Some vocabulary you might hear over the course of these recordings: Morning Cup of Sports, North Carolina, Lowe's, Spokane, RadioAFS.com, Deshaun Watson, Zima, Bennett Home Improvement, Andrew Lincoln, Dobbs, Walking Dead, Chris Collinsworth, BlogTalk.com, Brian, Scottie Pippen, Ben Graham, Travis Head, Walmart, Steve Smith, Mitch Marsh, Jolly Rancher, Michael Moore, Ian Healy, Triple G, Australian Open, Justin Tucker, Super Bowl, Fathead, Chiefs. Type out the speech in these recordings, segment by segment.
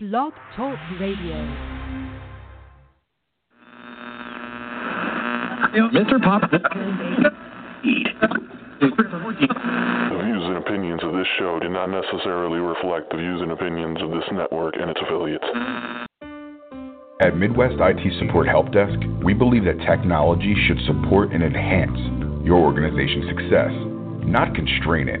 Blog Talk Radio. Mr. Pop. The views and opinions of this show do not necessarily reflect the views and opinions of this network and its affiliates. At Midwest IT Support Help Desk, we believe that technology should support and enhance your organization's success, not constrain it.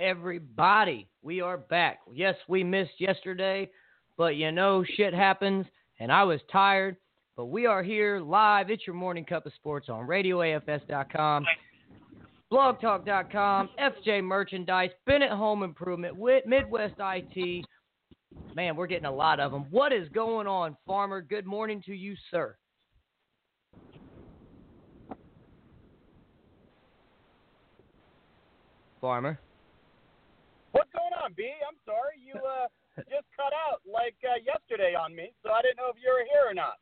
Everybody, we are back. Yes, we missed yesterday, but you know, shit happens, and I was tired, but we are here live. It's your Morning Cup of Sports on RadioAFS.com, BlogTalk.com, FJ Merchandise, Bennett Home Improvement, Midwest IT. Man, we're getting a lot of them. What is going on, Farmer? Good morning to you, sir. Farmer? What's going on, B? I'm sorry. You just cut out like yesterday on me, so I didn't know if you were here or not.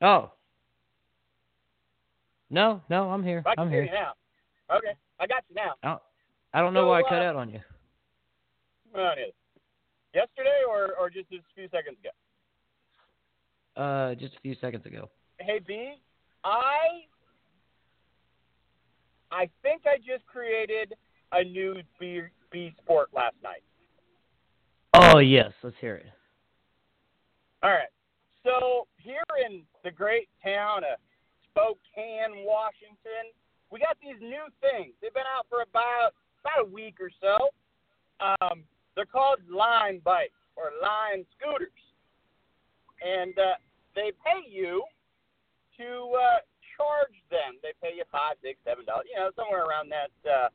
Oh. No, I'm here. I can hear you now. Okay, I got you now. I don't know why I cut out on you. Yesterday or just a few seconds ago? Just a few seconds ago. Hey, B, I think I just created a new B sport last night. Oh, yes. Let's hear it. All right. So here in the great town of Spokane, Washington, we got these new things. They've been out for about a week or so. They're called Lime bikes or Lime scooters. And they pay you to charge them. They pay you $5, $6, $7, somewhere around that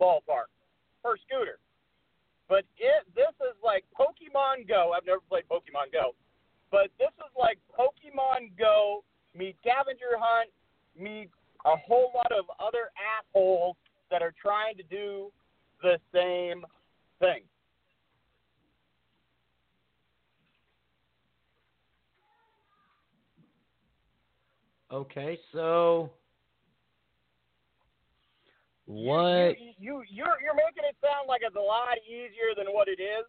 ballpark per scooter. But this is like Pokemon Go. I've never played Pokemon Go. But this is like Pokemon Go meets scavenger hunt, meets a whole lot of other assholes that are trying to do the same thing. Okay, so What? You're making it sound like it's a lot easier than what it is.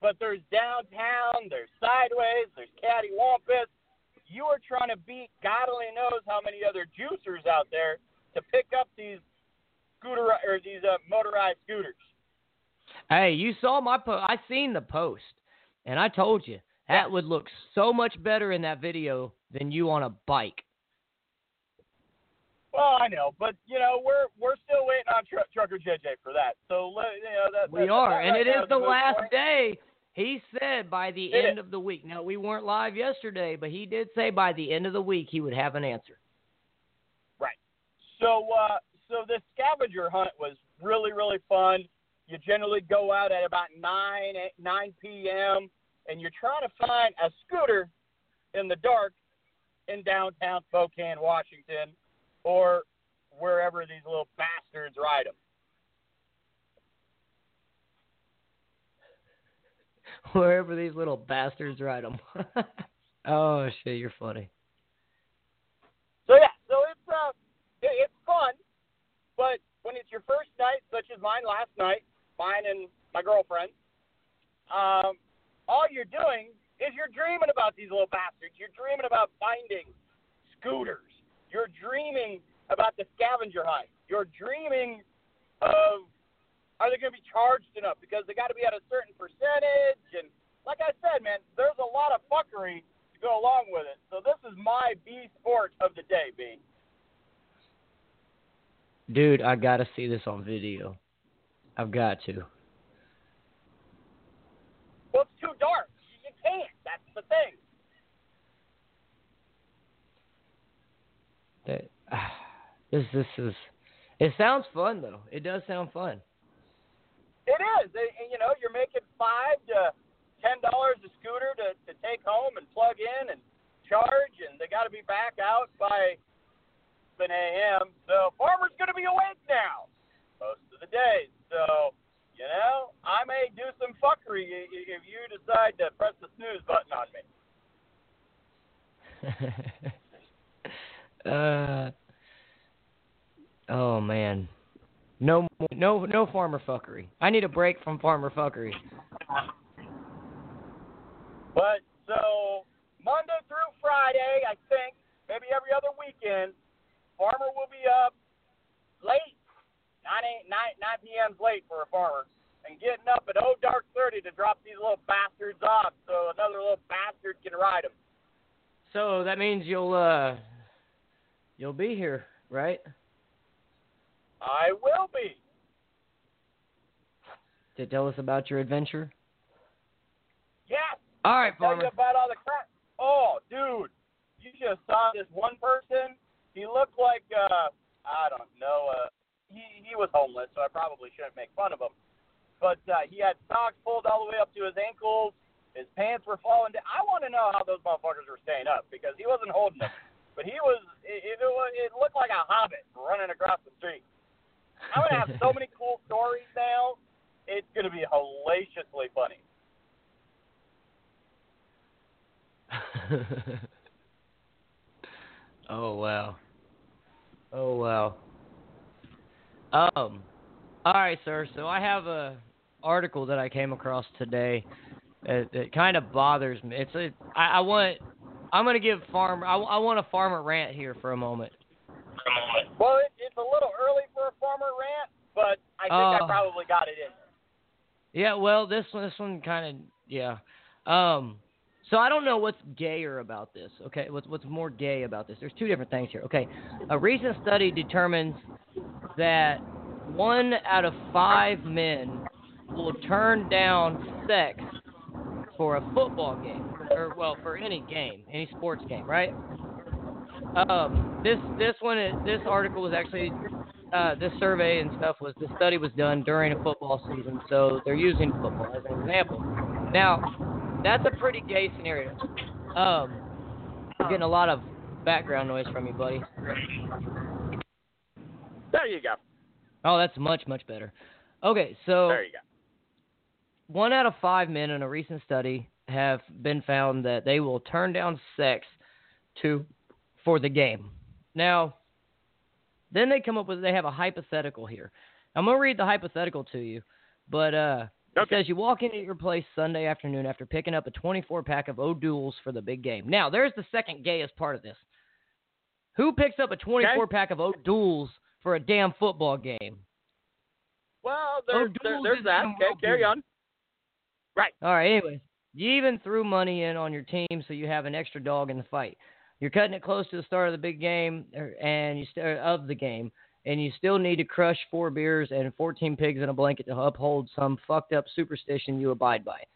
But there's downtown, there's sideways, there's cattywampus. You are trying to beat God only knows how many other juicers out there to pick up these scooter or these motorized scooters. Hey, you saw my post. I seen the post, and I told you that would look so much better in that video than you on a bike. Well, I know, but you know we're still waiting on Trucker JJ for that. So and it is the last day. He said by the end of the week. Now, we weren't live yesterday, but he did say by the end of the week he would have an answer. Right. So this scavenger hunt was really, really fun. You generally go out at about 9 p.m., and you're trying to find a scooter in the dark in downtown Spokane, Washington, or wherever these little bastards ride them. Wherever these little bastards ride them. Oh, shit, you're funny. So, yeah, so it's fun, but when it's your first night, such as mine last night, mine and my girlfriend, all you're doing is you're dreaming about these little bastards. You're dreaming about finding scooters. You're dreaming about the scavenger hunt. You're dreaming of... Are they going to be charged enough? Because they got to be at a certain percentage. And like I said, man, there's a lot of fuckery to go along with it. So this is my B sport of the day, B. Dude, I got to see this on video. I've got to. Well, it's too dark. You can't. That's the thing. It sounds fun, though. It does sound fun. It is. You know, you're making $5 to $10 a scooter to take home and plug in and charge, and they got to be back out by 7 a.m. So Farmer's going to be awake now most of the day. So, you know, I may do some fuckery if you decide to press the snooze button on me. Oh, man. No farmer fuckery. I need a break from farmer fuckery. But so Monday through Friday, I think, maybe every other weekend, Farmer will be up late, 9 p.m.'s late for a farmer, and getting up at dark 30 to drop these little bastards off so another little bastard can ride them. So that means you'll be here, right? I will be. To tell us about your adventure? Yes. All right, Farmer. Tell you about all the crap. Oh, dude. You just saw this one person. He looked like, I don't know. He was homeless, so I probably shouldn't make fun of him. But he had socks pulled all the way up to his ankles. His pants were falling down. I want to know how those motherfuckers were staying up because he wasn't holding them. But he was, it looked like a hobbit running across the street. I'm going to have so many cool stories now. It's going to be hilariously funny. Oh, wow. All right, sir. So I have a article that I came across today that kind of bothers me. I'm going to give Farmer, I want a Farmer rant here for a moment. Well, it's a little early for a Farmer rant, but I think I probably got it in there. Yeah, well, this one kind of, yeah. So I don't know what's gayer about this, okay? What's more gay about this? There's two different things here, okay? A recent study determines that 1 out of 5 men will turn down sex for a football game, for any game, any sports game, right? This article was actually, this survey and stuff was, the study was done during a football season, so they're using football as an example. Now, that's a pretty gay scenario. I'm getting a lot of background noise from you, buddy. There you go. Oh, that's much, much better. Okay, so. There you go. 1 out of 5 men in a recent study have been found that they will turn down sex for the game. Now, Then they come up with, they have a hypothetical here. I'm going to read the hypothetical to you, but it says you walk into your place Sunday afternoon after picking up a 24-pack of O'Douls for the big game. Now, there's the second gayest part of this. Who picks up a 24-pack of O'Douls for a damn football game? Well, there's that. Okay, carry on. Right. All right, anyways. You even threw money in on your team so you have an extra dog in the fight. You're cutting it close to the start of the big game and you still need to crush 4 beers and 14 pigs in a blanket to uphold some fucked up superstition you abide by. It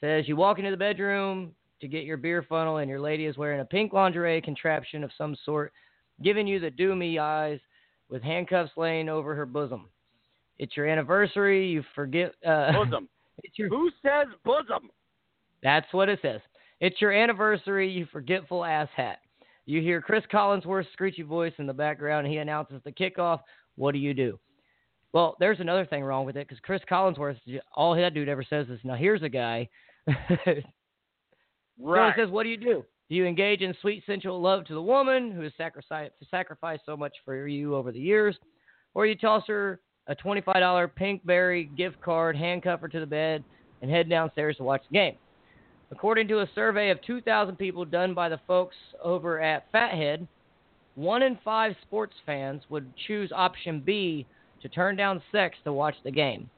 says you walk into the bedroom to get your beer funnel and your lady is wearing a pink lingerie contraption of some sort, giving you the do-me eyes with handcuffs laying over her bosom. It's your anniversary. You forget bosom. Who says bosom? That's what it says. It's your anniversary, you forgetful asshat. You hear Chris Collinsworth's screechy voice in the background. And he announces the kickoff. What do you do? Well, there's another thing wrong with it because Chris Collinsworth, all that dude ever says is, now here's a guy. Right. So it says, what do you do? Do you engage in sweet, sensual love to the woman who has sacrificed so much for you over the years? Or you toss her a $25 Pinkberry gift card, handcuff her to the bed, and head downstairs to watch the game. According to a survey of 2,000 people done by the folks over at Fathead, 1 in 5 sports fans would choose option B to turn down sex to watch the game.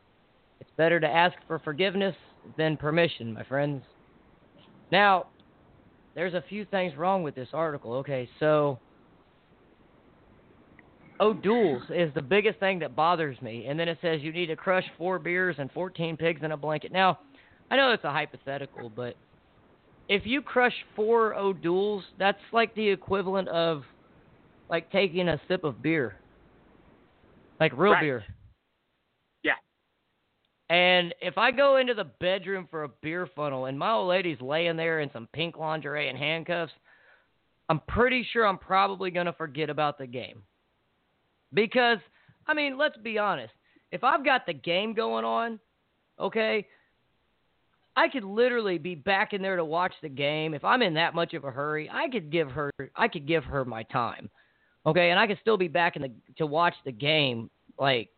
It's better to ask for forgiveness than permission, my friends. Now, there's a few things wrong with this article. Okay, so O'Douls is the biggest thing that bothers me. And then it says you need to crush 4 beers and 14 pigs in a blanket. Now, I know it's a hypothetical, but if you crush 4 O'Douls, that's like the equivalent of like taking a sip of beer. Like real beer. Yeah. And if I go into the bedroom for a beer funnel and my old lady's laying there in some pink lingerie and handcuffs, I'm pretty sure I'm probably going to forget about the game. Because, I mean, let's be honest. If I've got the game going on, okay, I could literally be back in there to watch the game. If I'm in that much of a hurry, I could give her my time, okay, and I could still be back to watch the game, like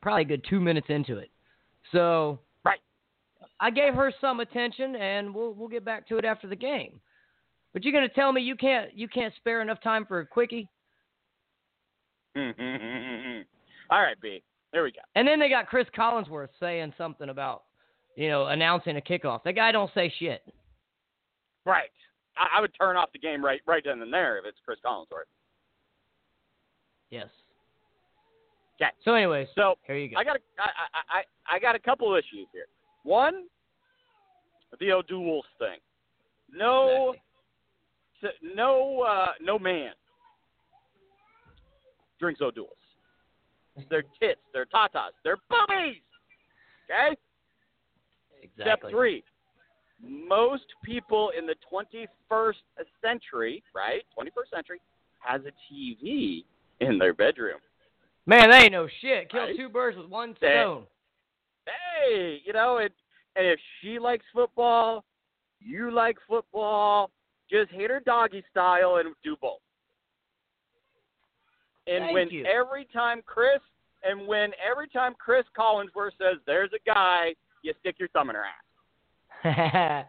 probably a good 2 minutes into it. So, right, I gave her some attention, and we'll get back to it after the game. But you're gonna tell me you can't spare enough time for a quickie? All right, B. There we go. And then they got Chris Collinsworth saying something about, you know, announcing a kickoff. That guy don't say shit. Right. I would turn off the game right then and there if it's Chris Collinsworth. Yes. Okay. So anyways, here you go. I got a couple issues here. One, the O'Douls thing. No, exactly. No man drinks O'Douls. Their tits, their tatas, their boobies. Okay? Exactly. Step 3. Most people in the 21st century, right? 21st century has a TV in their bedroom. Man, they ain't no shit. Kill 2 birds with 1 stone. Hey, you know, and if she likes football, you like football, just hit her doggy style and do both. And every time Chris Collinsworth says there's a guy, you stick your thumb in her ass.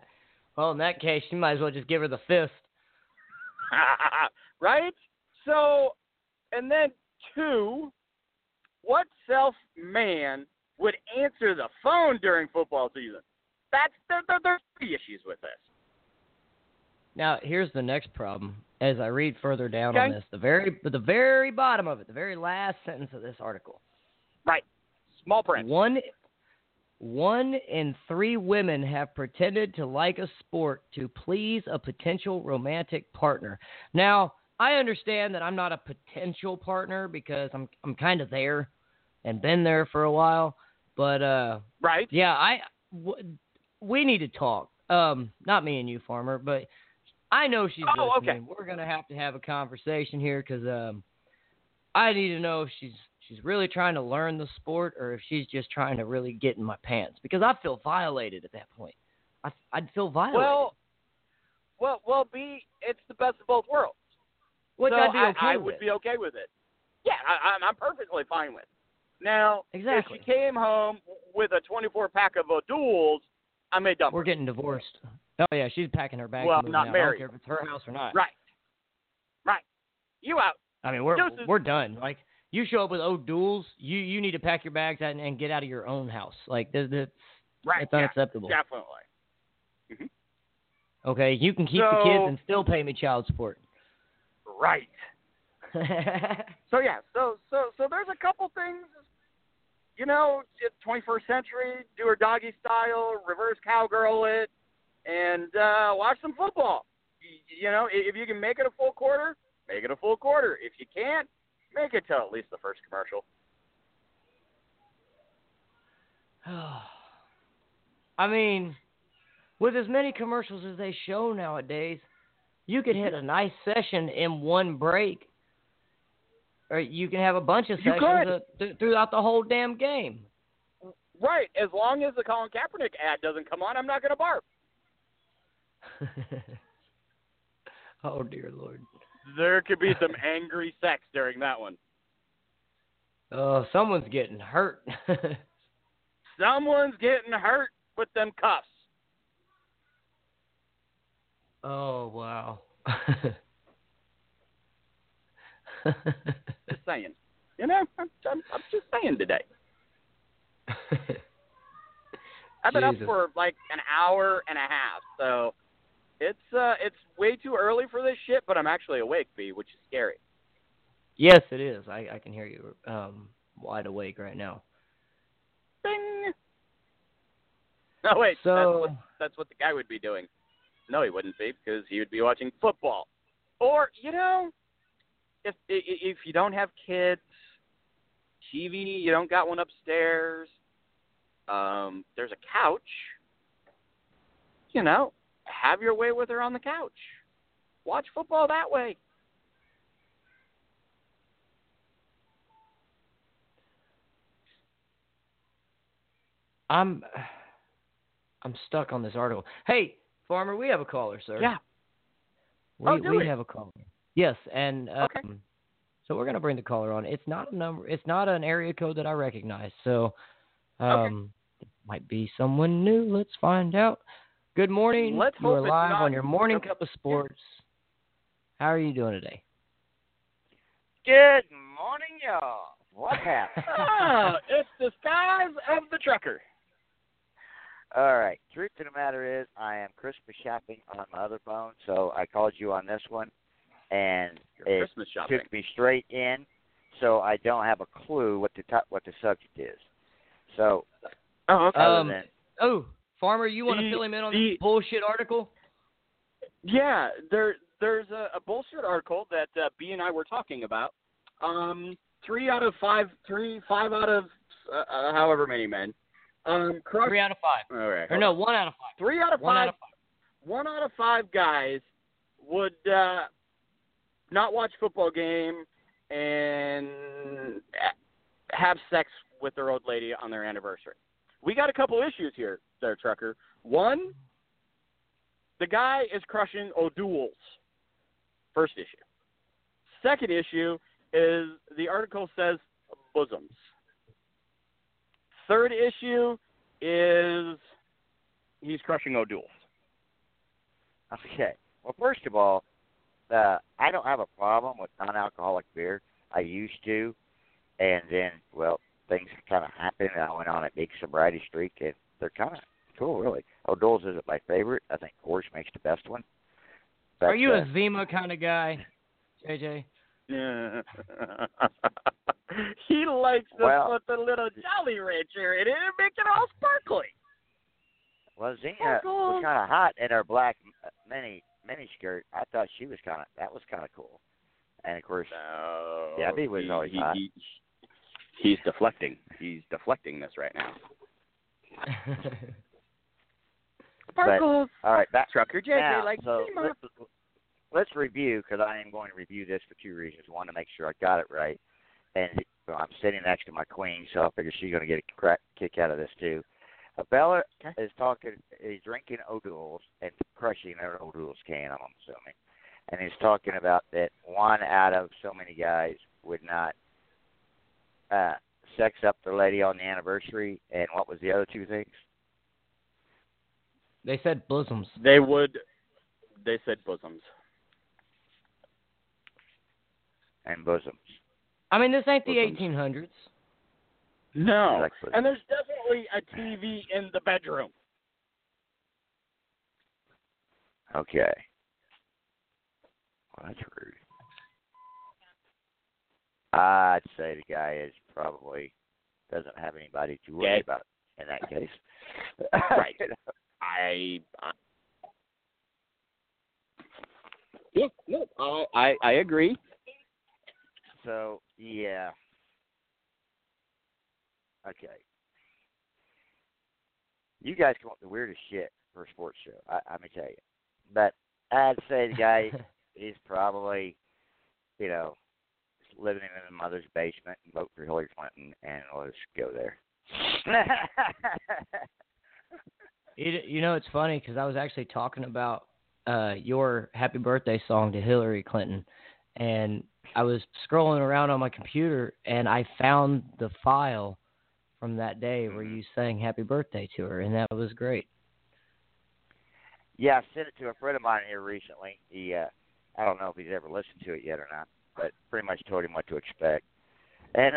Well, in that case, you might as well just give her the fist. Right? So, and then 2, what self man would answer the phone during football season? That's there's 3 issues with this. Now, here's the next problem. As I read further down on this, the very bottom of it, the very last sentence of this article. Right. Small print. 1 in 3 women have pretended to like a sport to please a potential romantic partner. Now, I understand that I'm not a potential partner because I'm kind of there and been there for a while. But, right. Yeah, we need to talk. Not me and you, Farmer, but I know she's listening. Okay. We're going to have a conversation here because I need to know if she's really trying to learn the sport or if she's just trying to really get in my pants. Because I feel violated at that point. I'd feel violated. Well, B, it's the best of both worlds. Which I'd be okay with. I would be okay with it. yeah, I'm perfectly fine with. Now, exactly. If she came home with a 24-pack of O'Douls, I may dump her. We're getting divorced. Oh, yeah, she's packing her bag. Well, I'm not married. I don't care if it's her house or not. Right. Right. You out. I mean, we're done. Like, you show up with O'Douls, you need to pack your bags and get out of your own house. Like, it's unacceptable. Definitely. Mm-hmm. Okay, you can keep the kids and still pay me child support. Right. So, yeah, so there's a couple things, you know, 21st century, do her doggy style, reverse cowgirl it, and watch some football. You know, if you can make it a full quarter, make it a full quarter. If you can't, make it till at least the first commercial. I mean, with as many commercials as they show nowadays, you could hit a nice session in one break. Or you can have a bunch of sessions throughout the whole damn game. Right. As long as the Colin Kaepernick ad doesn't come on, I'm not going to barf. Oh, dear Lord. There could be some angry sex during that one. Oh, someone's getting hurt. Someone's getting hurt with them cuffs. Oh, wow. Just saying. You know, I'm just saying today. I've been up for like an hour and a half, so it's way too early for this shit, but I'm actually awake, B, which is scary. Yes, it is. I can hear you wide awake right now. Bing! Oh, wait, so that's what the guy would be doing. No, he wouldn't be, because he would be watching football. Or, you know, if you don't have kids, TV, you don't got one upstairs, there's a couch, you know, have your way with her on the couch. Watch football that way. I'm stuck on this article. Hey, Farmer, we have a caller, sir. Yeah. We have a caller. Yes, and okay. So we're going to bring the caller on. It's not a number. It's not an area code that I recognize, so it might be someone new. Let's find out. Good morning. You're live on your Morning Cup of Sports. How are you doing today? Good morning, y'all. What happened? It's the skies of the trucker. All right. Truth of the matter is I am Christmas shopping on my other phone, so I called you on this one. And it took me straight in, so I don't have a clue what the subject is. So, okay. Farmer, you want to fill him in on this bullshit article? Yeah, there's a bullshit article that B and I were talking about. However many men. 3 out of 5. All right, or no, 1 out of 5. 3 out of 5. 1 out of 5 guys would. Not watch football game and have sex with their old lady on their anniversary. We got a couple issues here, there, Trucker. One, the guy is crushing O'Douls. First issue. Second issue is the article says bosoms. Third issue is he's crushing O'Douls. Okay. Well, first of all, I don't have a problem with non-alcoholic beer. I used to, and then, well, things kind of happened, and I went on a big sobriety streak, and they're kind of cool, really. O'Douls isn't my favorite. I think Coors makes the best one. But, are you a Zima kind of guy, JJ? Yeah. He likes to put the little Jolly Rancher in it and make it all sparkly. Well, Zima was kind of hot in her black mini skirt. I thought she was kind of cool, and of course, Debbie was always hot. He's deflecting. He's deflecting this right now. Sparkles. All right, back Trucker JJ now, like so Zima. Let's review, because I am going to review this for 2 reasons. One, to make sure I got it right, and I'm sitting next to my queen, so I figure she's going to get a kick out of this too. Bella is talking. He's drinking O'Douls and crushing an O'Douls can, I'm assuming, and he's talking about that 1 out of so many guys would not sex up the lady on the anniversary, and what was the other two things? They said bosoms. They said bosoms. And bosoms. I mean, this ain't bosoms. The 1800s. No. Like and there's definitely a TV in the bedroom. Okay. Well, that's rude. I'd say the guy is probably doesn't have anybody to worry about in that case. Right. I agree. So, yeah. Okay. You guys come up with the weirdest shit for a sports show, I'm going to tell you. But I'd say the guy is probably, you know, living in his mother's basement and vote for Hillary Clinton, and I'll just go there. You know, it's funny because I was actually talking about your happy birthday song to Hillary Clinton, and I was scrolling around on my computer, and I found the file from that day where you sang happy birthday to her, and that was great. Yeah, I sent it to a friend of mine here recently. He, I don't know if he's ever listened to it yet or not, but pretty much told him what to expect. And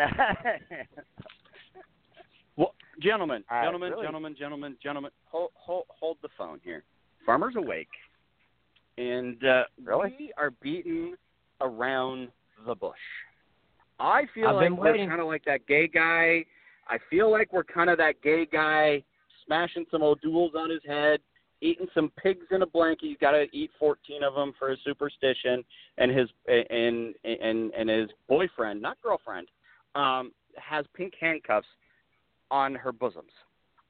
well, gentlemen, hold the phone here. Farmer's awake, and really? We are beaten around the bush. I feel like we're kind of like that gay guy. I feel like we're kind of that gay guy smashing some O'Douls on his head, eating some pigs in a blanket. You got to eat 14 of them for a superstition. And his boyfriend, not girlfriend, has pink handcuffs on her bosoms.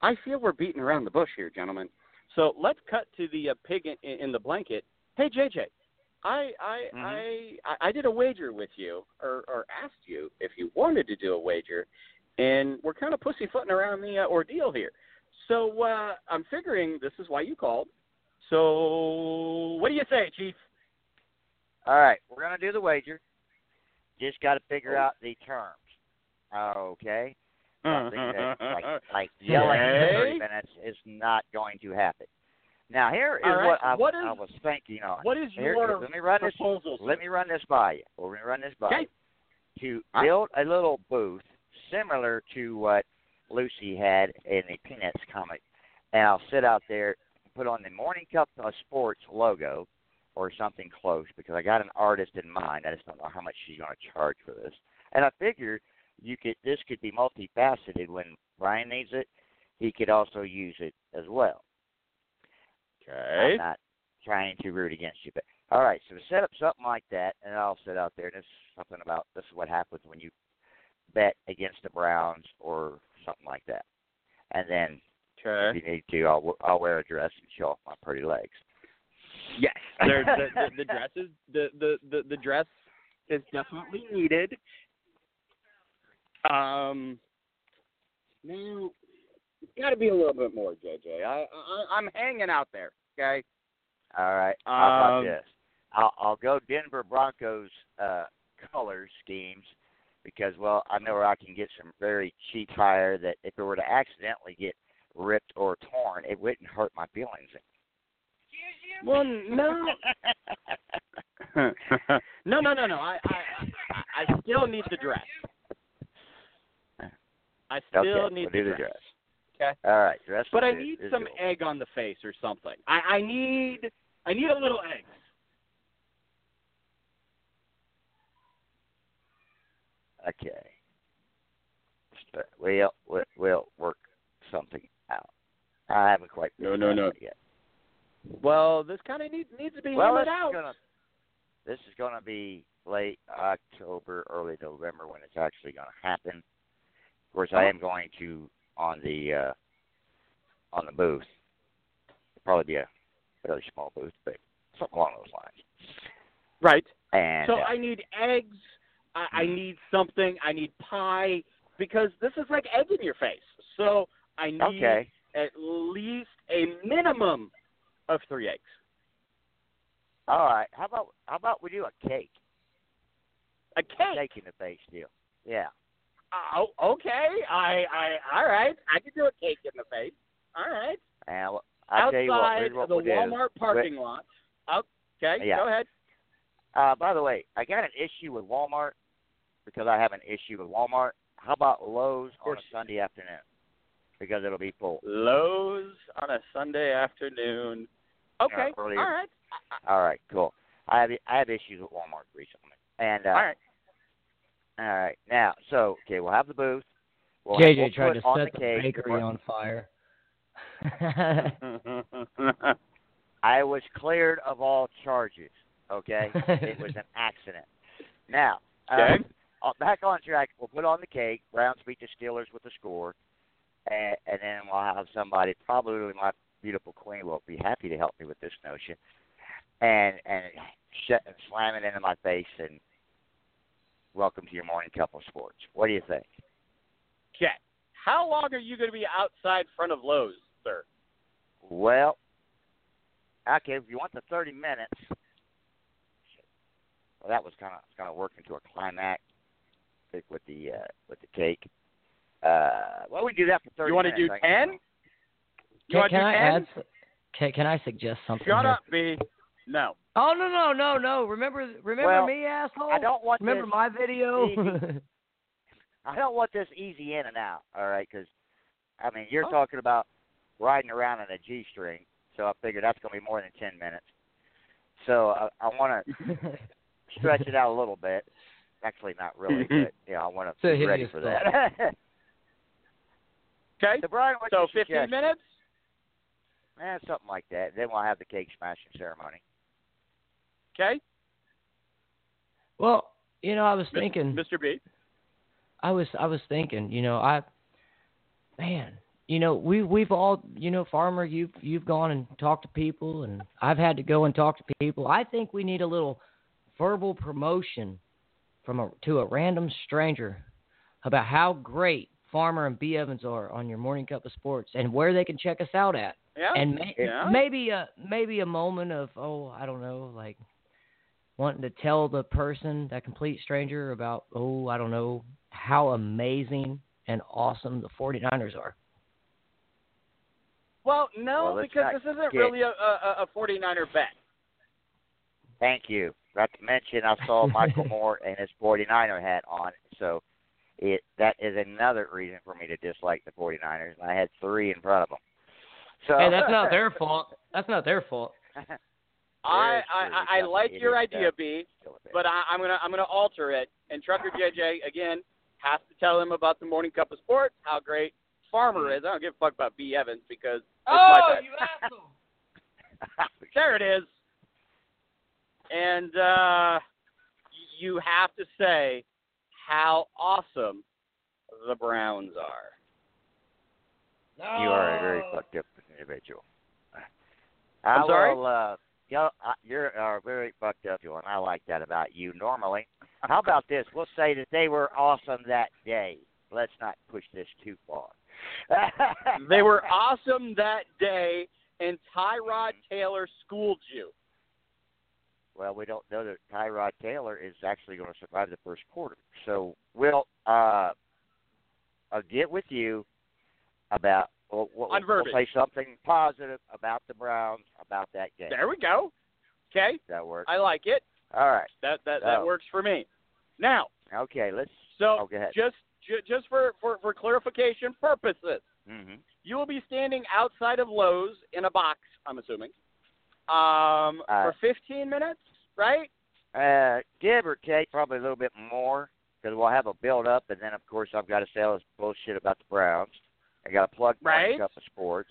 I feel we're beating around the bush here, gentlemen. So let's cut to the pig in the blanket. Hey, JJ, I did a wager with you, or asked you if you wanted to do a wager, and we're kind of pussyfooting around the ordeal here. So I'm figuring this is why you called. So what do you say, Chief? All right, we're going to do the wager. Just got to figure out the terms. Okay? Something that, like yelling for 30 minutes is not going to happen. Now, here is what I was thinking on. What is your proposal? Let me run this by you. To build a little booth similar to what Lucy had in the Peanuts comic, and I'll sit out there and put on the Morning Cup of Sports logo or something close, because I got an artist in mind. I just don't know how much she's going to charge for this. And I figured this could be multifaceted. When Brian needs it, he could also use it as well. Okay. I'm not trying to root against you, but all right, so set up something like that, and I'll sit out there, and this is what happens when you bet against the Browns or something like that. And then if you need to, I'll wear a dress and show off my pretty legs. Yes, the dress is definitely needed. Now, it's got to be a little bit more, JJ. I'm hanging out there. Okay. All right. How about this? I'll go Denver Broncos color schemes, because, well, I know where I can get some very cheap tire that if it were to accidentally get ripped or torn, it wouldn't hurt my feelings. Well, no. No. I still need the dress. I still need the dress. Okay. All right, dress. But I need some egg on the face or something. I need a little egg. Okay. We'll work something out. I haven't quite figured out yet. Well, this kind of needs to be hammered out. This is going to be late October, early November when it's actually going to happen. Of course, I am going to on the booth. It'll probably be a fairly small booth, but something along those lines. Right. And so I need eggs. I need something. I need pie, because this is like egg in your face. So I need at least a minimum of 3 eggs. All right. How about we do a cake? A cake in the face deal. Yeah. Okay. All right. I can do a cake in the face. All right. Well, outside what, the Walmart parking lot. Oh, okay. Yeah. Go ahead. By the way, I got an issue with Walmart because I have an issue with Walmart. How about Lowe's on a Sunday afternoon? Because it'll be full. Lowe's on a Sunday afternoon. Okay. All right. All right. Cool. I have issues with Walmart recently. And all right. All right. Now, so okay, we'll have the booth. We'll JJ we'll tried to set the bakery on fire. I was cleared of all charges. Okay, it was an accident. Now, back on track. We'll put on the cake. Browns beat the Steelers with the score. And then we'll have somebody, probably my beautiful queen, will be happy to help me with this notion, and slam it into my face and welcome to your morning cup of sports. What do you think? Okay. How long are you going to be outside front of Lowe's, sir? Well, okay, if you want the 30 minutes, well, that was kind of working to a climax with the cake. Well, we do that for 30 minutes. You want to do 10? Can I suggest something? Shut up, B. No. Oh, no. Remember me, asshole? I don't want remember my video? I don't want this easy in and out, all right? Because, I mean, you're talking about riding around in a G-string, so I figured that's going to be more than 10 minutes. So I want to stretch it out a little bit. Actually, not really, but, you know, I want to be ready for that. Okay. So, Brian, what's so 15 suggestion? Minutes? Something like that. Then we'll have the cake smashing ceremony. Okay. Well, you know, I was thinking, Mr. B. I was thinking, you know, we've all, you know, Farmer, you've gone and talked to people, and I've had to go and talk to people. I think we need a little verbal promotion to a random stranger about how great Farmer and B. Evans are on your Morning Cup of Sports and where they can check us out at. Yeah. And maybe a moment of, I don't know, like wanting to tell the person, that complete stranger, about, I don't know, how amazing and awesome the 49ers are. Well, no, because this isn't really a 49er bet. Thank you. Not to mention, I saw Michael Moore and his 49er hat on, so that is another reason for me to dislike the 49ers. I had three in front of them. So, hey, that's not their fault. I like your idea, B, but I'm gonna alter it. And Trucker JJ again has to tell him about the Morning Cup of Sports, how great Farmer is. I don't give a fuck about B. Evans because it's my bad. You asshole! There it is. And you have to say how awesome the Browns are. No. You are a very fucked up individual. I'm sorry? You're very fucked up, and I like that about you normally. How about this? We'll say that they were awesome that day. Let's not push this too far. They were awesome that day, and Tyrod Taylor schooled you. Well, we don't know that Tyrod Taylor is actually going to survive the first quarter. So we'll I'll get with you about we'll say something positive about the Browns, about that game. There we go. Okay. That works. I like it. All right. That works for me. Now. Okay, go ahead. Just for clarification purposes, you will be standing outside of Lowe's in a box, I'm assuming, for 15 minutes, right? Give or take, probably a little bit more, because we'll have a build-up, and then, of course, I've got to say all this bullshit about the Browns. I got to plug Morning Cup of Sports.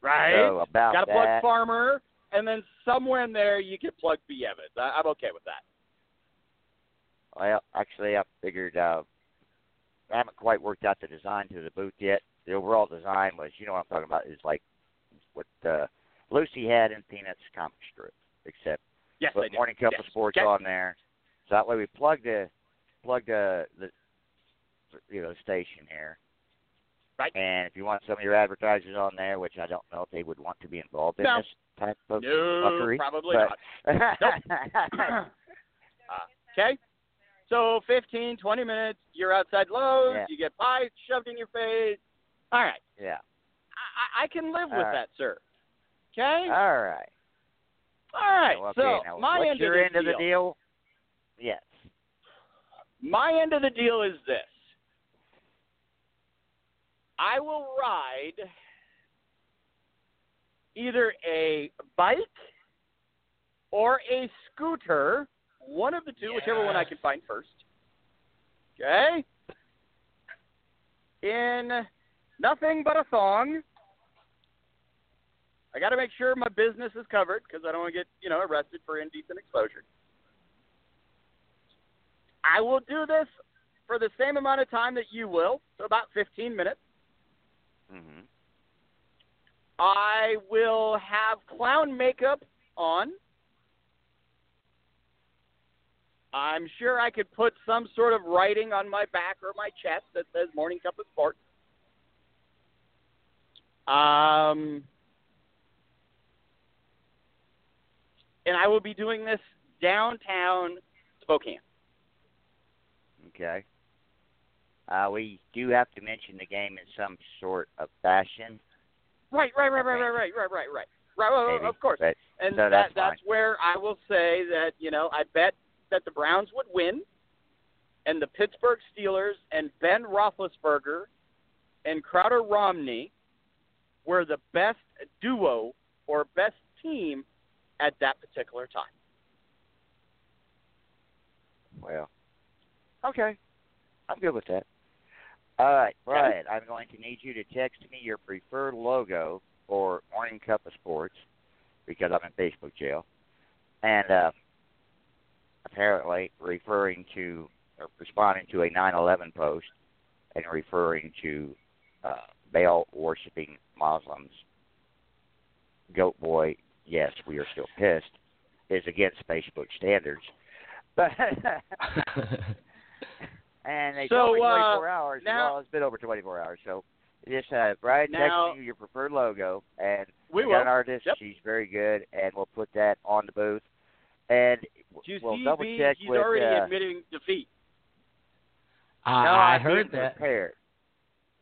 Right. So about got to plug Farmer, and then somewhere in there you can plug B. Evans. I'm okay with that. Well, actually, I figured I haven't quite worked out the design to the booth yet. The overall design was, you know what I'm talking about, is like what Lucy had in Peanuts comic strip, except put Morning Cup of Sports on there. So that way we plug the you know, station here. Right. And if you want some of your advertisers on there, which I don't know if they would want to be involved in this type of fuckery. Probably not. Okay. So 15, 20 minutes, you're outside Lowe's, you get pies shoved in your face. All right. Yeah. I can live with that, sir. Okay? All right. All right. Okay, so now, my end of the deal. Of the deal? Yes. My end of the deal is this. I will ride either a bike or a scooter, one of the two, whichever one I can find first. Okay? In nothing but a thong. I got to make sure my business is covered because I don't want to get, arrested for indecent exposure. I will do this for the same amount of time that you will, so about 15 minutes. Mm-hmm. I will have clown makeup on. I'm sure I could put some sort of writing on my back or my chest that says Morning Cup of Sports. And I will be doing this downtown Spokane. Okay. We do have to mention the game in some sort of fashion. Right. Maybe, of course. But, and so that's where I will say that, I bet that the Browns would win, and the Pittsburgh Steelers and Ben Roethlisberger and Crowder Romney were the best duo or best team at that particular time. Well, okay. I'm good with that. All right, Brian, I'm going to need you to text me your preferred logo for Morning Cup of Sports because I'm in Facebook jail. And apparently referring to or responding to a 9/11 post and referring to Baal-worshipping Muslims, Goat Boy, yes, we are still pissed, is against Facebook standards. But and they told me 24 hours. Now, well, it's been over 24 hours. So just Brian, text me your preferred logo. And we got an artist. Yep. She's very good, and we'll put that on the booth. And we'll double-check with... He's already admitting defeat. I heard that. Prepared.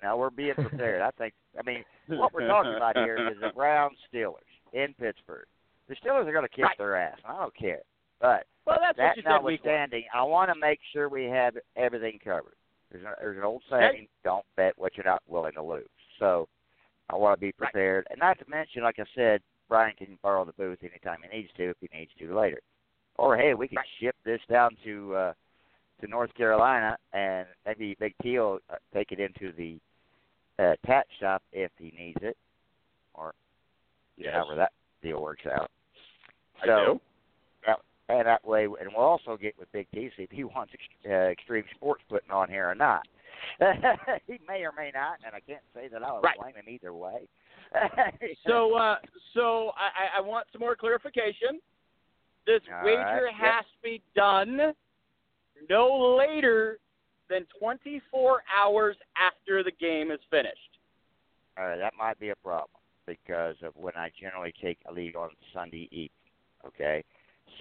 Now, we're being prepared. What we're talking about here is the Brown Steelers in Pittsburgh. The Steelers are going to kick their ass. I don't care. But that's what you said notwithstanding, I want to make sure we have everything covered. There's an old saying, don't bet what you're not willing to lose. So I want to be prepared. And not to mention, like I said, Brian can borrow the booth anytime he needs to if he needs to later. Or, hey, we can ship this down to North Carolina, and maybe Big T will take it into the tat shop if he needs it, or however that deal works out. So, that way, and we'll also get with Big T, see if he wants extreme sports putting on here or not. He may or may not, and I can't say that I would blame him either way. So I want some more clarification. This wager has to be done no later than 24 hours after the game is finished. All right, that might be a problem because of when I generally take a lead on Sunday evening, okay?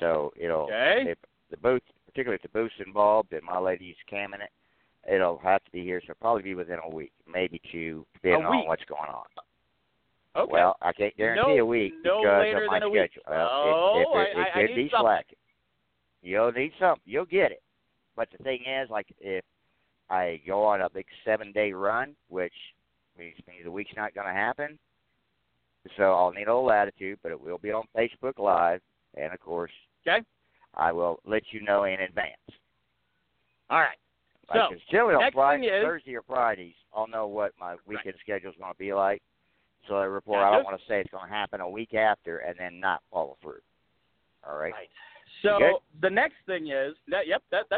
So it'll if the booth, particularly if the booth's involved and my lady's camming it, it'll have to be here. So it'll probably be within a week, maybe two, depending on what's going on. Okay. Well, I can't guarantee a week because of my schedule. It could be slacking. You'll need something. You'll get it. But the thing is, like, if I go on a big 7-day run, which means the week's not going to happen, so I'll need a little latitude, but it will be on Facebook Live. And, of course, I will let you know in advance. All right. Like, so, generally on Thursday or Fridays, I'll know what my weekend schedule is going to be like. So I report. I don't want to say it's going to happen a week after and then not follow through. All right. So the next thing is that's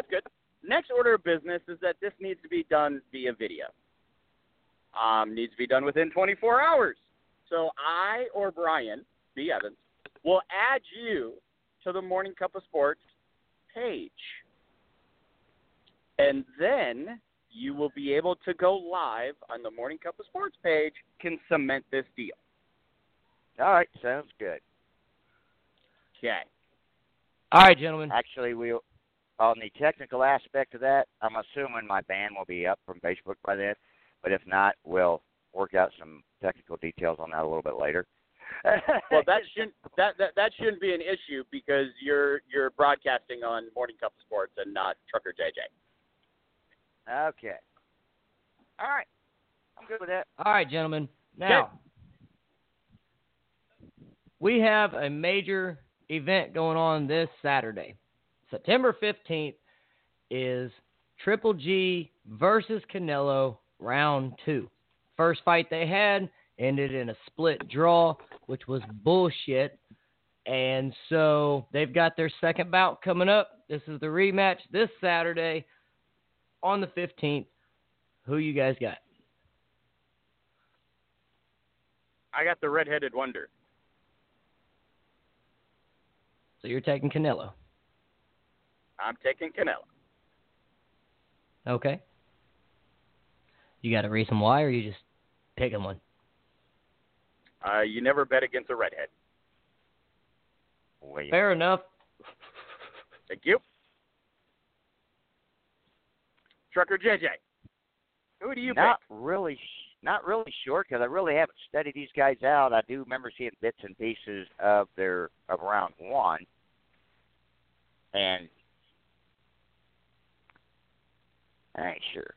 good. Next order of business is that this needs to be done via video. Needs to be done within 24 hours. So I or Brian B. Evans will add you to the Morning Cup of Sports page, and then you will be able to go live on the Morning Cup of Sports page, can cement this deal. All right, sounds good. Okay. All right, gentlemen. Actually, we'll on the technical aspect of that, I'm assuming my ban will be up from Facebook by then. But if not, we'll work out some technical details on that a little bit later. Well, that shouldn't be an issue because you're broadcasting on Morning Cup of Sports and not Trucker JJ. Okay. All right. I'm good with that. All right, gentlemen. Now, we have a major event going on this Saturday. September 15th is Triple G versus Canelo round 2. First fight they had ended in a split draw, which was bullshit. And so they've got their second bout coming up. This is the rematch this Saturday on the 15th. Who you guys got? I got the redheaded wonder. So you're taking Canelo. I'm taking Canelo. Okay. You got a reason why, or you just picking one? You never bet against a redhead. Fair enough. Thank you. Trucker JJ, who do you pick? Not really sure because I really haven't studied these guys out. I do remember seeing bits and pieces of round one, and I ain't sure.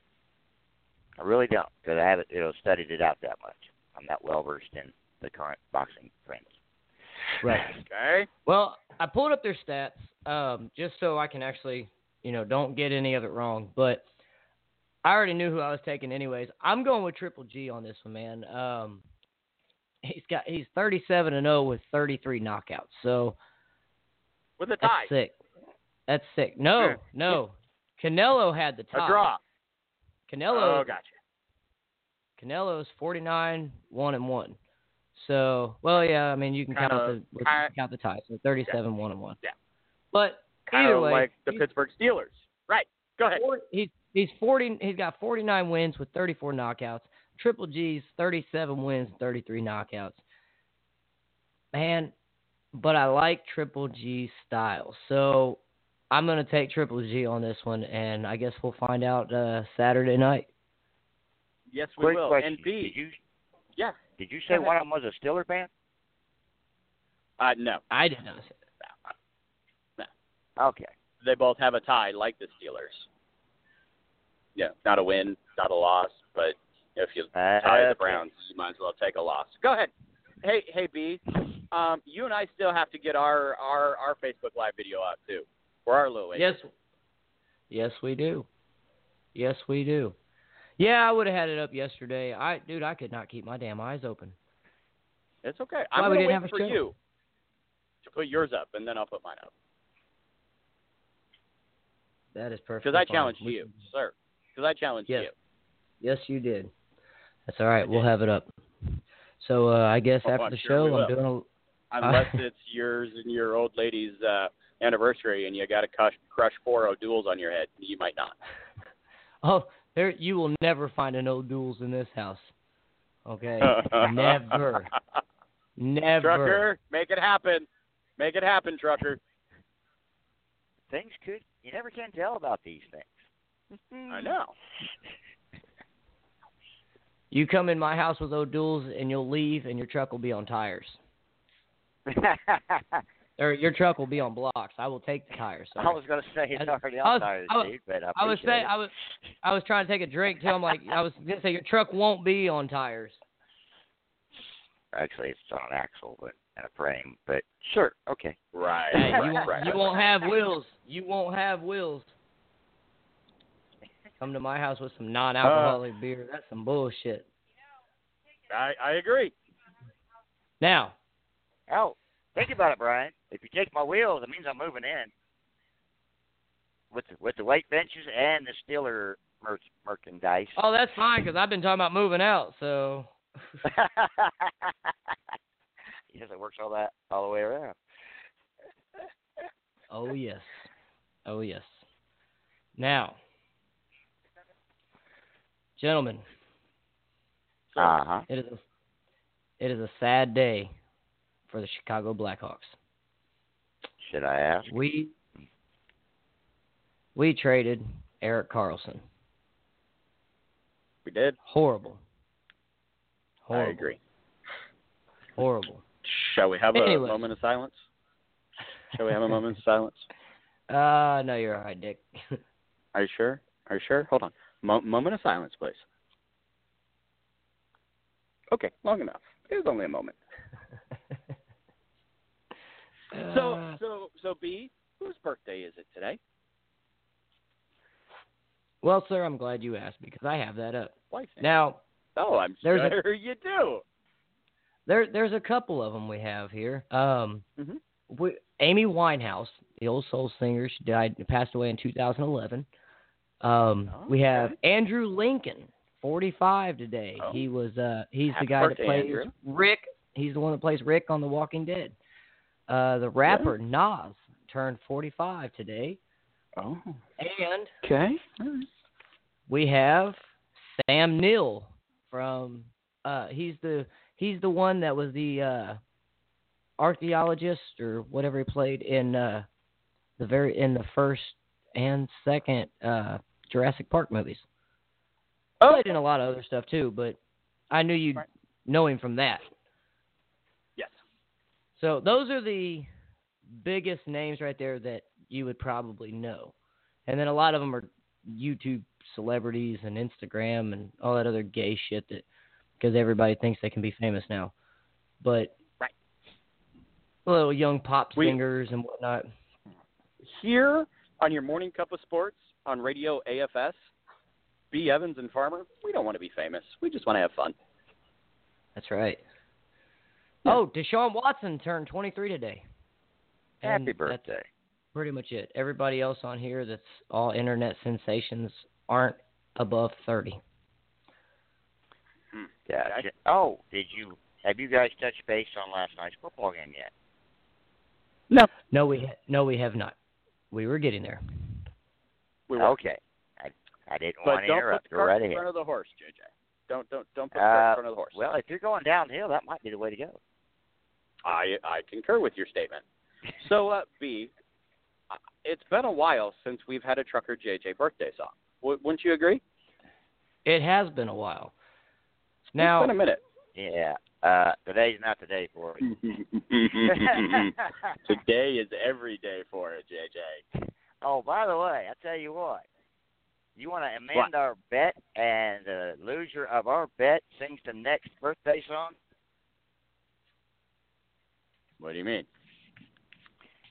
I really don't because I haven't studied it out that much. I'm not well versed in the current boxing trends. Right. Okay. Well, I pulled up their stats just so I can actually, don't get any of it wrong, but I already knew who I was taking anyways. I'm going with Triple G on this one, man. He's 37-0 with 33 knockouts. So with a tie. That's sick. No. Canelo had the tie. A draw. Canelo. Oh, gotcha. Canelo's 49-1-1. So, well, yeah, I mean, you can count the ties. So 37-1-1. Yeah. But kind either of way, like the Pittsburgh Steelers. Right. Go ahead. He's got 49 wins with 34 knockouts. Triple G's 37 wins, 33 knockouts. Man, but I like Triple G's style. So I'm going to take Triple G on this one, and I guess we'll find out Saturday night. Yes, we will. Question. And B, did you say one of them was a Steeler fan? No. I didn't know that. No. Okay. They both have a tie like the Steelers. Yeah, not a win, not a loss, but if you tie the Browns, you might as well take a loss. Go ahead. Hey, B, you and I still have to get our Facebook Live video out, too, for our little agent. Yes, we do. Yeah, I would have had it up yesterday. I could not keep my damn eyes open. It's okay. I'm going to wait for you to put yours up, and then I'll put mine up. That is perfect. Because I challenged you, sir. You. Yes, you did. That's all right. We'll have it up. So I guess after the show, I'm doing a... Unless it's yours and your old lady's anniversary and you got to crush 4 O'Douls on your head, you might not. Oh, there! You will never find an O'Douls in this house. Okay? Never. Trucker, make it happen. Make it happen, Trucker. Things could... You never can tell about these things. I know. You come in my house with O'Douls, and you'll leave, and your truck will be on tires. Or your truck will be on blocks. I will take the tires. Sorry. I was going to say it's already on tires, dude, but I appreciate it. I was trying to take a drink till I'm like, I was going to say your truck won't be on tires. Actually, it's on axle, but and a frame, but sure, okay. Right. You won't have wheels. Come to my house with some non-alcoholic beer. That's some bullshit. I agree. Now. Oh, think about it, Brian. If you take my wheels, it means I'm moving in. With the weight benches and the Steeler merchandise. Oh, that's fine, because I've been talking about moving out, so... Yes, it works all the way around. Oh yes. Now, gentlemen, it is a sad day for the Chicago Blackhawks. Should I ask? We We traded Erik Karlsson. We did. Horrible. I agree. Horrible. Shall we have a moment of silence? No, you're all right, Dick. Are you sure? Hold on. Moment of silence, please. Okay, long enough. It was only a moment. So B, whose birthday is it today? Well, sir, I'm glad you asked because I have that up. Now, I'm sure you do. There's a couple of them we have here. Amy Winehouse, the old soul singer, she passed away in 2011. We have Andrew Lincoln, 45 today. Oh. He was he's the guy that plays Rick. He's the one that plays Rick on The Walking Dead. The rapper Nas turned 45 today. Oh. And we have Sam Neill from he's the one that was the archaeologist or whatever he played in the first and second Jurassic Park movies. Oh. Played in a lot of other stuff too, but I knew you'd know him from that. Yes. So those are the biggest names right there that you would probably know. And then a lot of them are YouTube celebrities and Instagram and all that other gay shit that because everybody thinks they can be famous now. But little young pop singers and whatnot. Here on your Morning Cup of Sports on Radio AFS, B. Evans and Farmer, we don't want to be famous. We just want to have fun. That's right. Yeah. Oh, Deshaun Watson turned 23 today. Happy birthday. That's pretty much it. Everybody else on here that's all internet sensations aren't above 30. Yeah. Oh, have you guys touched base on last night's football game yet? No, we have not. We were getting there. We were. Okay. I didn't want to interrupt. Go right ahead. Don't put the cart in front of the horse, JJ. Don't put the cart in front of the horse. Well, if you're going downhill, that might be the way to go. I concur with your statement. So, B, it's been a while since we've had a Trucker JJ birthday song. Wouldn't you agree? It has been a while. Now, it's been a minute. Yeah. Today's not the day for it. Today is every day for it, JJ. Oh, by the way, I tell you what. You want to amend our bet and the loser of our bet sings the next birthday song? What do you mean?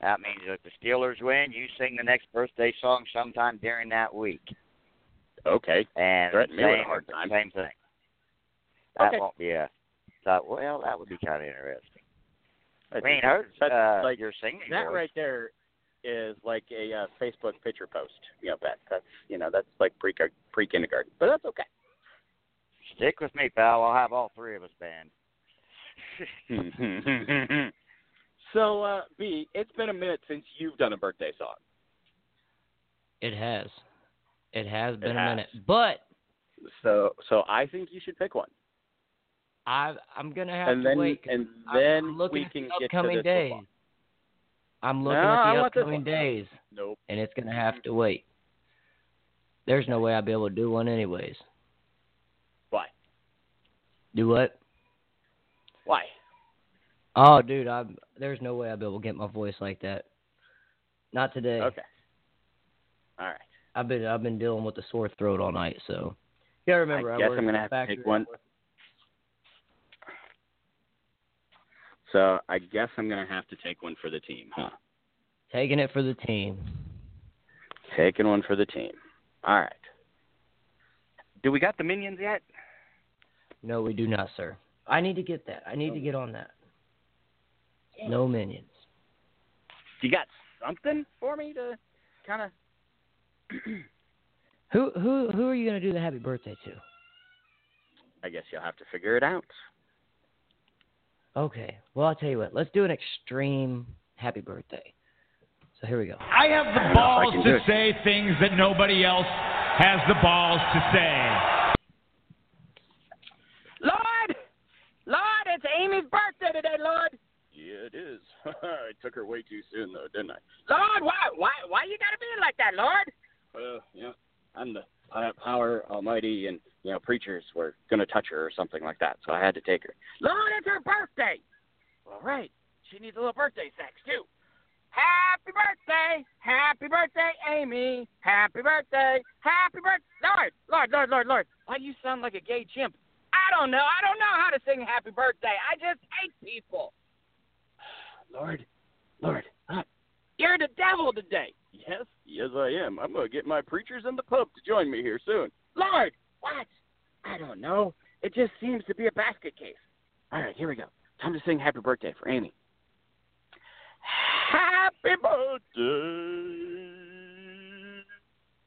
That means if the Steelers win, you sing the next birthday song sometime during that week. Okay. And threaten me with a hard time. Same thing. That won't be a... Thought, well, that would be kind of interesting. I mean, like your singing that voice. Right there is like a Facebook picture post. You know, that's like pre-kindergarten, but that's okay. Stick with me, pal. I'll have all three of us banned. So, B, it's been a minute since you've done a birthday song. It has been a minute, but so I think you should pick one. I'm going to have to wait. And then we can get to this days. I'm looking at the upcoming days. Nope. And it's going to have to wait. There's no way I'll be able to do one anyways. Why? Do what? Why? Oh, dude, there's no way I'll be able to get my voice like that. Not today. Okay. All right. I've been dealing with a sore throat all night, so. You got to remember, I guess I'm going to have to pick one. So I guess I'm going to have to take one for the team, huh? Taking one for the team. All right. Do we got the minions yet? No, we do not, sir. I need to get that. I need to get on that. No minions. You got something for me to kind of... Who are you going to do the happy birthday to? I guess you'll have to figure it out. Okay, well, I'll tell you what. Let's do an extreme happy birthday. So here we go. I have the balls to say things that nobody else has the balls to say. Lord, it's Amy's birthday today, Lord. Yeah, it is. I took her way too soon, though, didn't I? Lord, why you gotta be like that, Lord? Almighty and, you know, preachers were going to touch her or something like that. So I had to take her. Lord, it's her birthday. All right. She needs a little birthday sex, too. Happy birthday. Happy birthday, Amy. Happy birthday. Happy birthday. Lord. Why do you sound like a gay chimp? I don't know. I don't know how to sing happy birthday. I just hate people. Lord, you're the devil today. Yes, I am. I'm going to get my preachers in the pub to join me here soon. Lord, what? I don't know. It just seems to be a basket case. All right, here we go. Time to sing happy birthday for Amy. Happy birthday.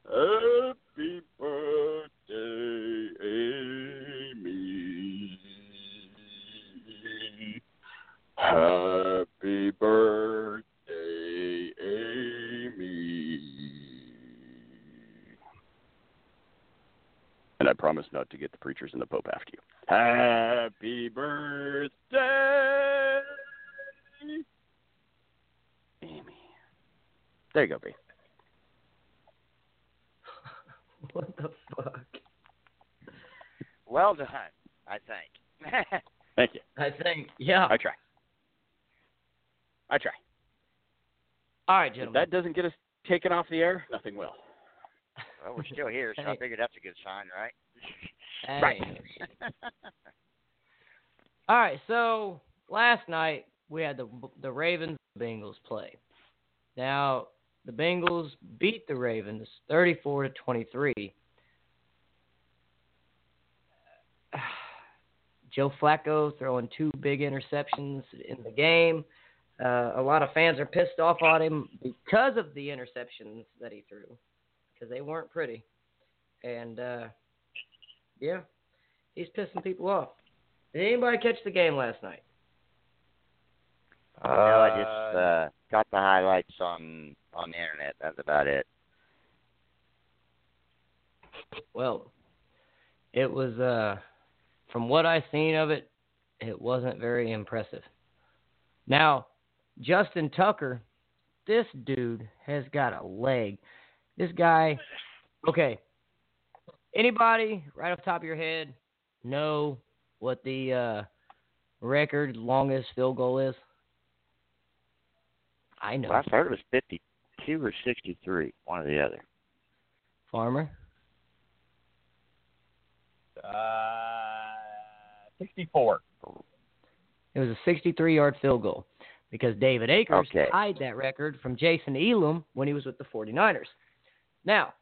Happy birthday, Amy. Happy birthday, Amy. And I promise not to get the preachers and the Pope after you. Happy birthday, Amy. There you go, B. What the fuck? Well done, I think. Thank you. I think, yeah. I try. All right, gentlemen. If that doesn't get us taken off the air, nothing will. Well, we're still here, so hey. I figured that's a good sign, right? Hey. Right. All right, so last night we had the Ravens and the Bengals play. Now, the Bengals beat the Ravens 34-23. Joe Flacco throwing two big interceptions in the game. A lot of fans are pissed off on him because of the interceptions that he threw, because they weren't pretty. And, yeah, he's pissing people off. Did anybody catch the game last night? No, I just got the highlights on the internet. That's about it. Well, it was... From what I've seen of it, it wasn't very impressive. Now, Justin Tucker, this dude has got a leg. This guy, okay. Anybody right off the top of your head know what the record longest field goal is? I know. Well, I heard it was 52 or 63, one or the other. Farmer? 64. It was a 63-yard field goal because David Akers tied that record from Jason Elam when he was with the 49ers. Now,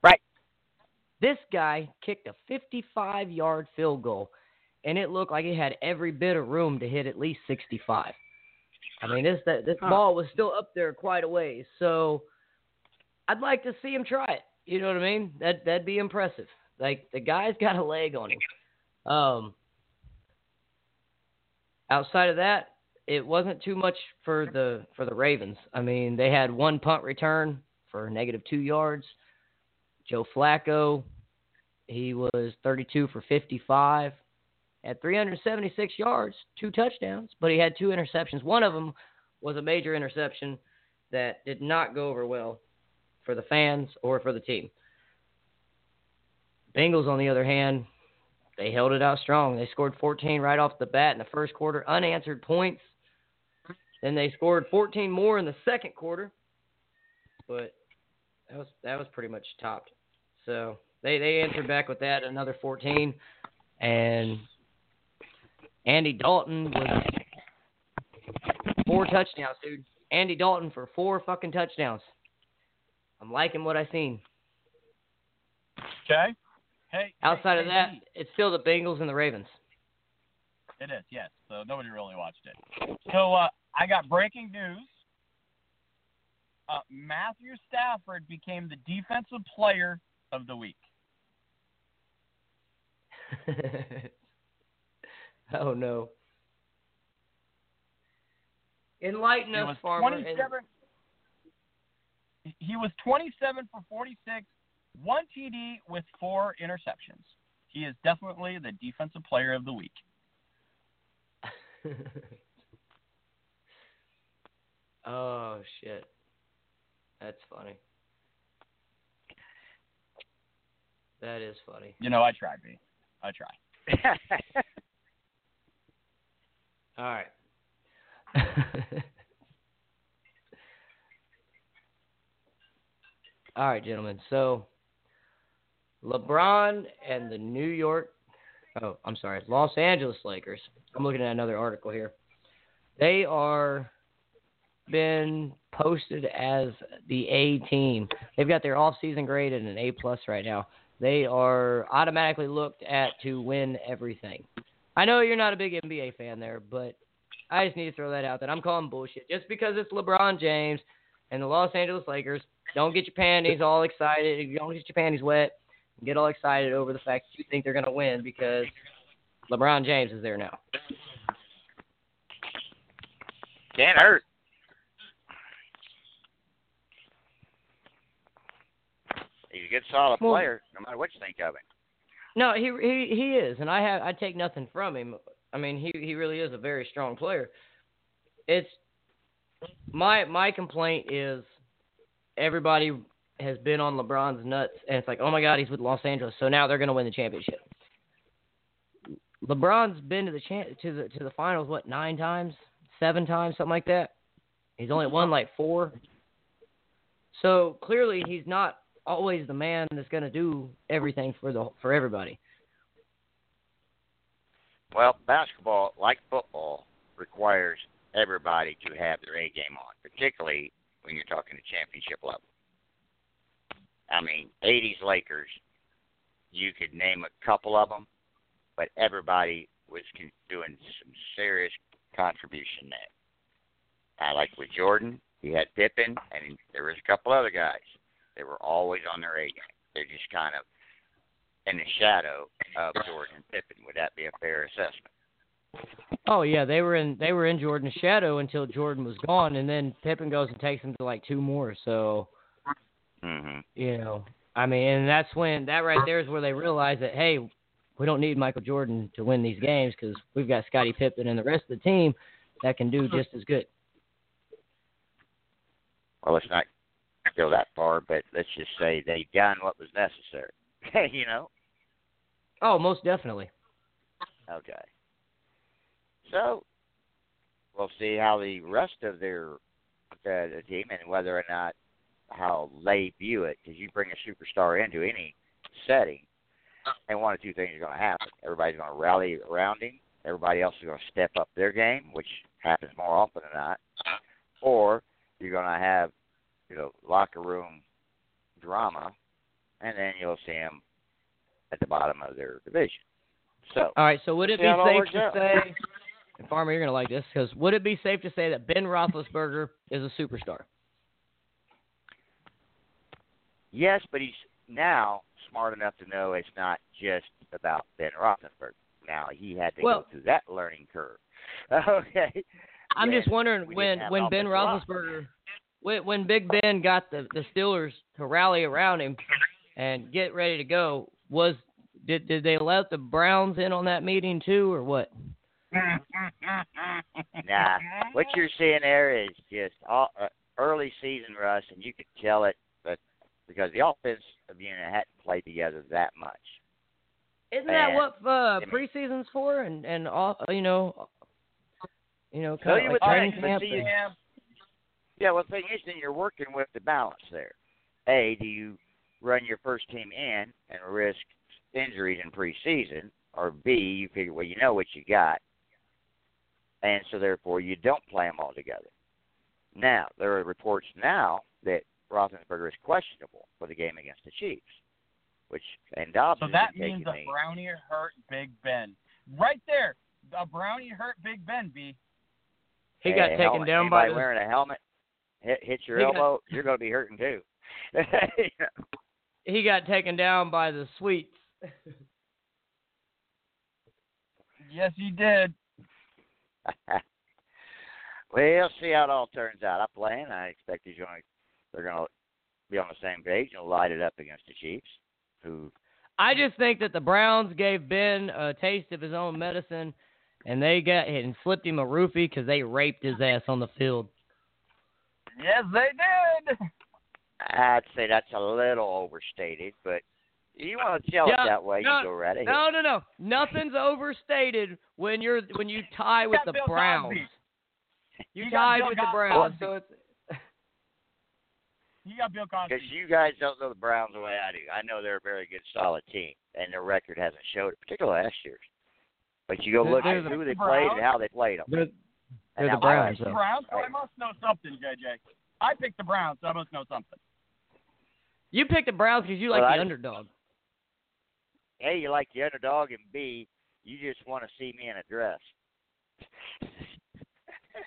this guy kicked a 55-yard field goal, and it looked like it had every bit of room to hit at least 65. I mean, this ball was still up there quite a ways, so I'd like to see him try it. You know what I mean? That'd be impressive. Like, the guy's got a leg on him. Outside of that, it wasn't too much for the Ravens. I mean, they had one punt return for negative -2 yards. Joe Flacco, he was 32 for 55, had 376 yards, 2 touchdowns, but he had 2 interceptions. One of them was a major interception that did not go over well for the fans or for the team. Bengals, on the other hand, they held it out strong. They scored 14 right off the bat in the first quarter, unanswered points. Then they scored 14 more in the second quarter, but that was pretty much topped. So they answered back with that, another 14. And Andy Dalton was 4 touchdowns, dude. Andy Dalton for 4 fucking touchdowns. I'm liking what I seen. Okay. Hey, outside of that, it's still the Bengals and the Ravens. It is, yes. So nobody really watched it. So I got breaking news. Matthew Stafford became the defensive player of the week. Oh, no. Enlighten us, Farmer. He was 27 for 46. 1 TD with 4 interceptions. He is definitely the defensive player of the week. Oh, shit. That's funny. That is funny. You know, I try, B. I try. All right. All right, gentlemen. So, LeBron and the Los Angeles Lakers. I'm looking at another article here. They are been posted as the A team. They've got their off-season grade at an A+ right now. They are automatically looked at to win everything. I know you're not a big NBA fan there, but I just need to throw that out that I'm calling bullshit. Just because it's LeBron James and the Los Angeles Lakers, don't get your panties all excited. Don't get your panties wet. Get all excited over the fact that you think they're going to win because LeBron James is there now. Can't hurt. He's a good, solid player, no matter what you think of him. No, he is, and I take nothing from him. I mean, he really is a very strong player. It's my complaint is everybody has been on LeBron's nuts, and it's like, oh my God, he's with Los Angeles, so now they're going to win the championship. LeBron's been to the to the finals what 9 times, 7 times, something like that. He's only won like 4. So clearly, he's not always the man that's going to do everything for everybody. Well, basketball, like football, requires everybody to have their A game on, particularly when you're talking to championship level. I mean, 80s Lakers, you could name a couple of them, but everybody was doing some serious contribution there. Like with Jordan, he had Pippen, and there was a couple other guys. They were always on their A game. They're just kind of in the shadow of Jordan and Pippen. Would that be a fair assessment? Oh yeah, they were in Jordan's shadow until Jordan was gone, and then Pippen goes and takes them to like 2 more. So, You know, I mean, and that's when that right there is where they realize that hey, we don't need Michael Jordan to win these games because we've got Scottie Pippen and the rest of the team that can do just as good. Well, it's not go that far, but let's just say they've done what was necessary. You know? Oh, most definitely. Okay. So, we'll see how the rest of the team and whether or not how they view it, because you bring a superstar into any setting, and one of 2 things are going to happen. Everybody's going to rally around him. Everybody else is going to step up their game, which happens more often than not. Or you're going to have locker room drama, and then you'll see them at the bottom of their division. So, all right, so would it be safe to say, and Farmer, you're going to like this, because would it be safe to say that Ben Roethlisberger is a superstar? Yes, but he's now smart enough to know it's not just about Ben Roethlisberger. Now, he had to go through that learning curve. Okay. I'm just wondering when Ben Roethlisberger... When Big Ben got the Steelers to rally around him and get ready to go, did they let the Browns in on that meeting too, or what? Nah. What you're seeing there is just early season rust, and you could tell it because the offensive unit hadn't played together that much. Isn't that what preseason's for? And all kind of like training camp. Yeah, well, the thing is, then you're working with the balance there. A, do you run your first team in and risk injuries in preseason? Or B, you figure, well, you know what you got, and so therefore you don't play them all together. Now, there are reports now that Roethlisberger is questionable for the game against the Chiefs, and Dobbs so that means a Brownie hurt Big Ben. Right there, a Brownie hurt Big Ben, B. He got taken down by anybody wearing a helmet. Hit your elbow, you're going to be hurting too. He got taken down by the sweets. Yes, he did. Well, see how it all turns out. I plan. I expect they're going to be on the same page and light it up against the Chiefs. I just think that the Browns gave Ben a taste of his own medicine, and they got hit and slipped him a roofie because they raped his ass on the field. Yes, they did. I'd say that's a little overstated, but You want to tell it that way? No, you go right ahead. No. Nothing's overstated when you're when you tie with the Browns. You tied with the Browns, so it's. You got Bill Cosby. Because you guys don't know the Browns the way I do. I know they're a very good, solid team, and their record hasn't showed it, particularly last year's. But you go look at who they played and how they played them. They're the Browns. I picked the Browns, so I must know something, JJ. I picked the Browns, so I must know something. You picked the Browns because you like the underdog. A, you like the underdog, and B, you just want to see me in a dress.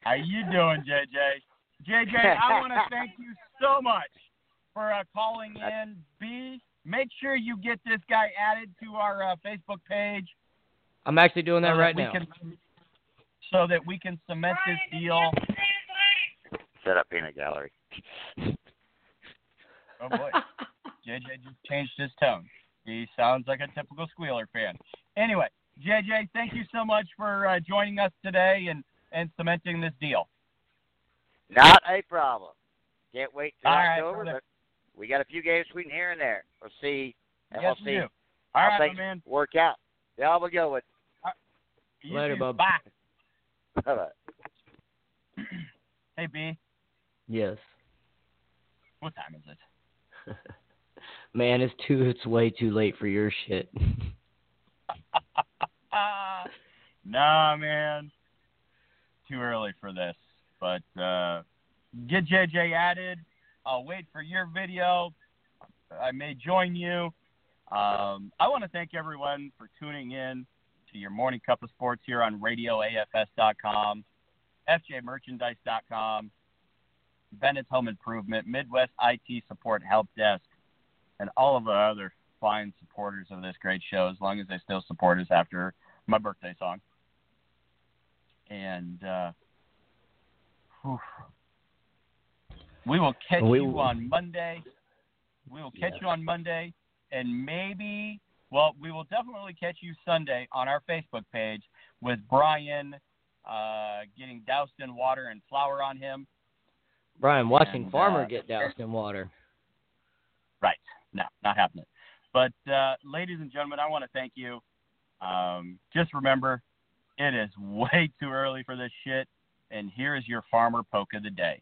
How you doing, JJ? JJ, I want to thank you so much for calling in. B, make sure you get this guy added to our Facebook page. I'm actually doing that right now. So that we can cement this deal. Set up peanut gallery. Oh, boy. JJ just changed his tone. He sounds like a typical squealer fan. Anyway, JJ, thank you so much for joining us today and cementing this deal. Not a problem. Can't wait till October. Right, but we got a few games between here and there. We'll see. And yes, we'll see how things work out. Yeah, we'll go with it. Later, bub. Bye. Bye-bye. Hey, B. Yes. What time is it? Man, it's way too late for your shit. Nah, man. Too early for this. But get JJ added. I'll wait for your video. I may join you. I want to thank everyone for tuning in to your Morning Cup of Sports here on RadioAFS.com, FJMerchandise.com, Bennett's Home Improvement, Midwest IT Support Help Desk, and all of our other fine supporters of this great show, as long as they still support us after my birthday song. And we will catch you on Monday. We will catch you on Monday, and maybe, we will definitely catch you Sunday on our Facebook page with Brian getting doused in water and flour on him. Brian watching Farmer get doused in water. Right. No, not happening. But, ladies and gentlemen, I want to thank you. Just remember, it is way too early for this shit. And here is your farmer poke of the day.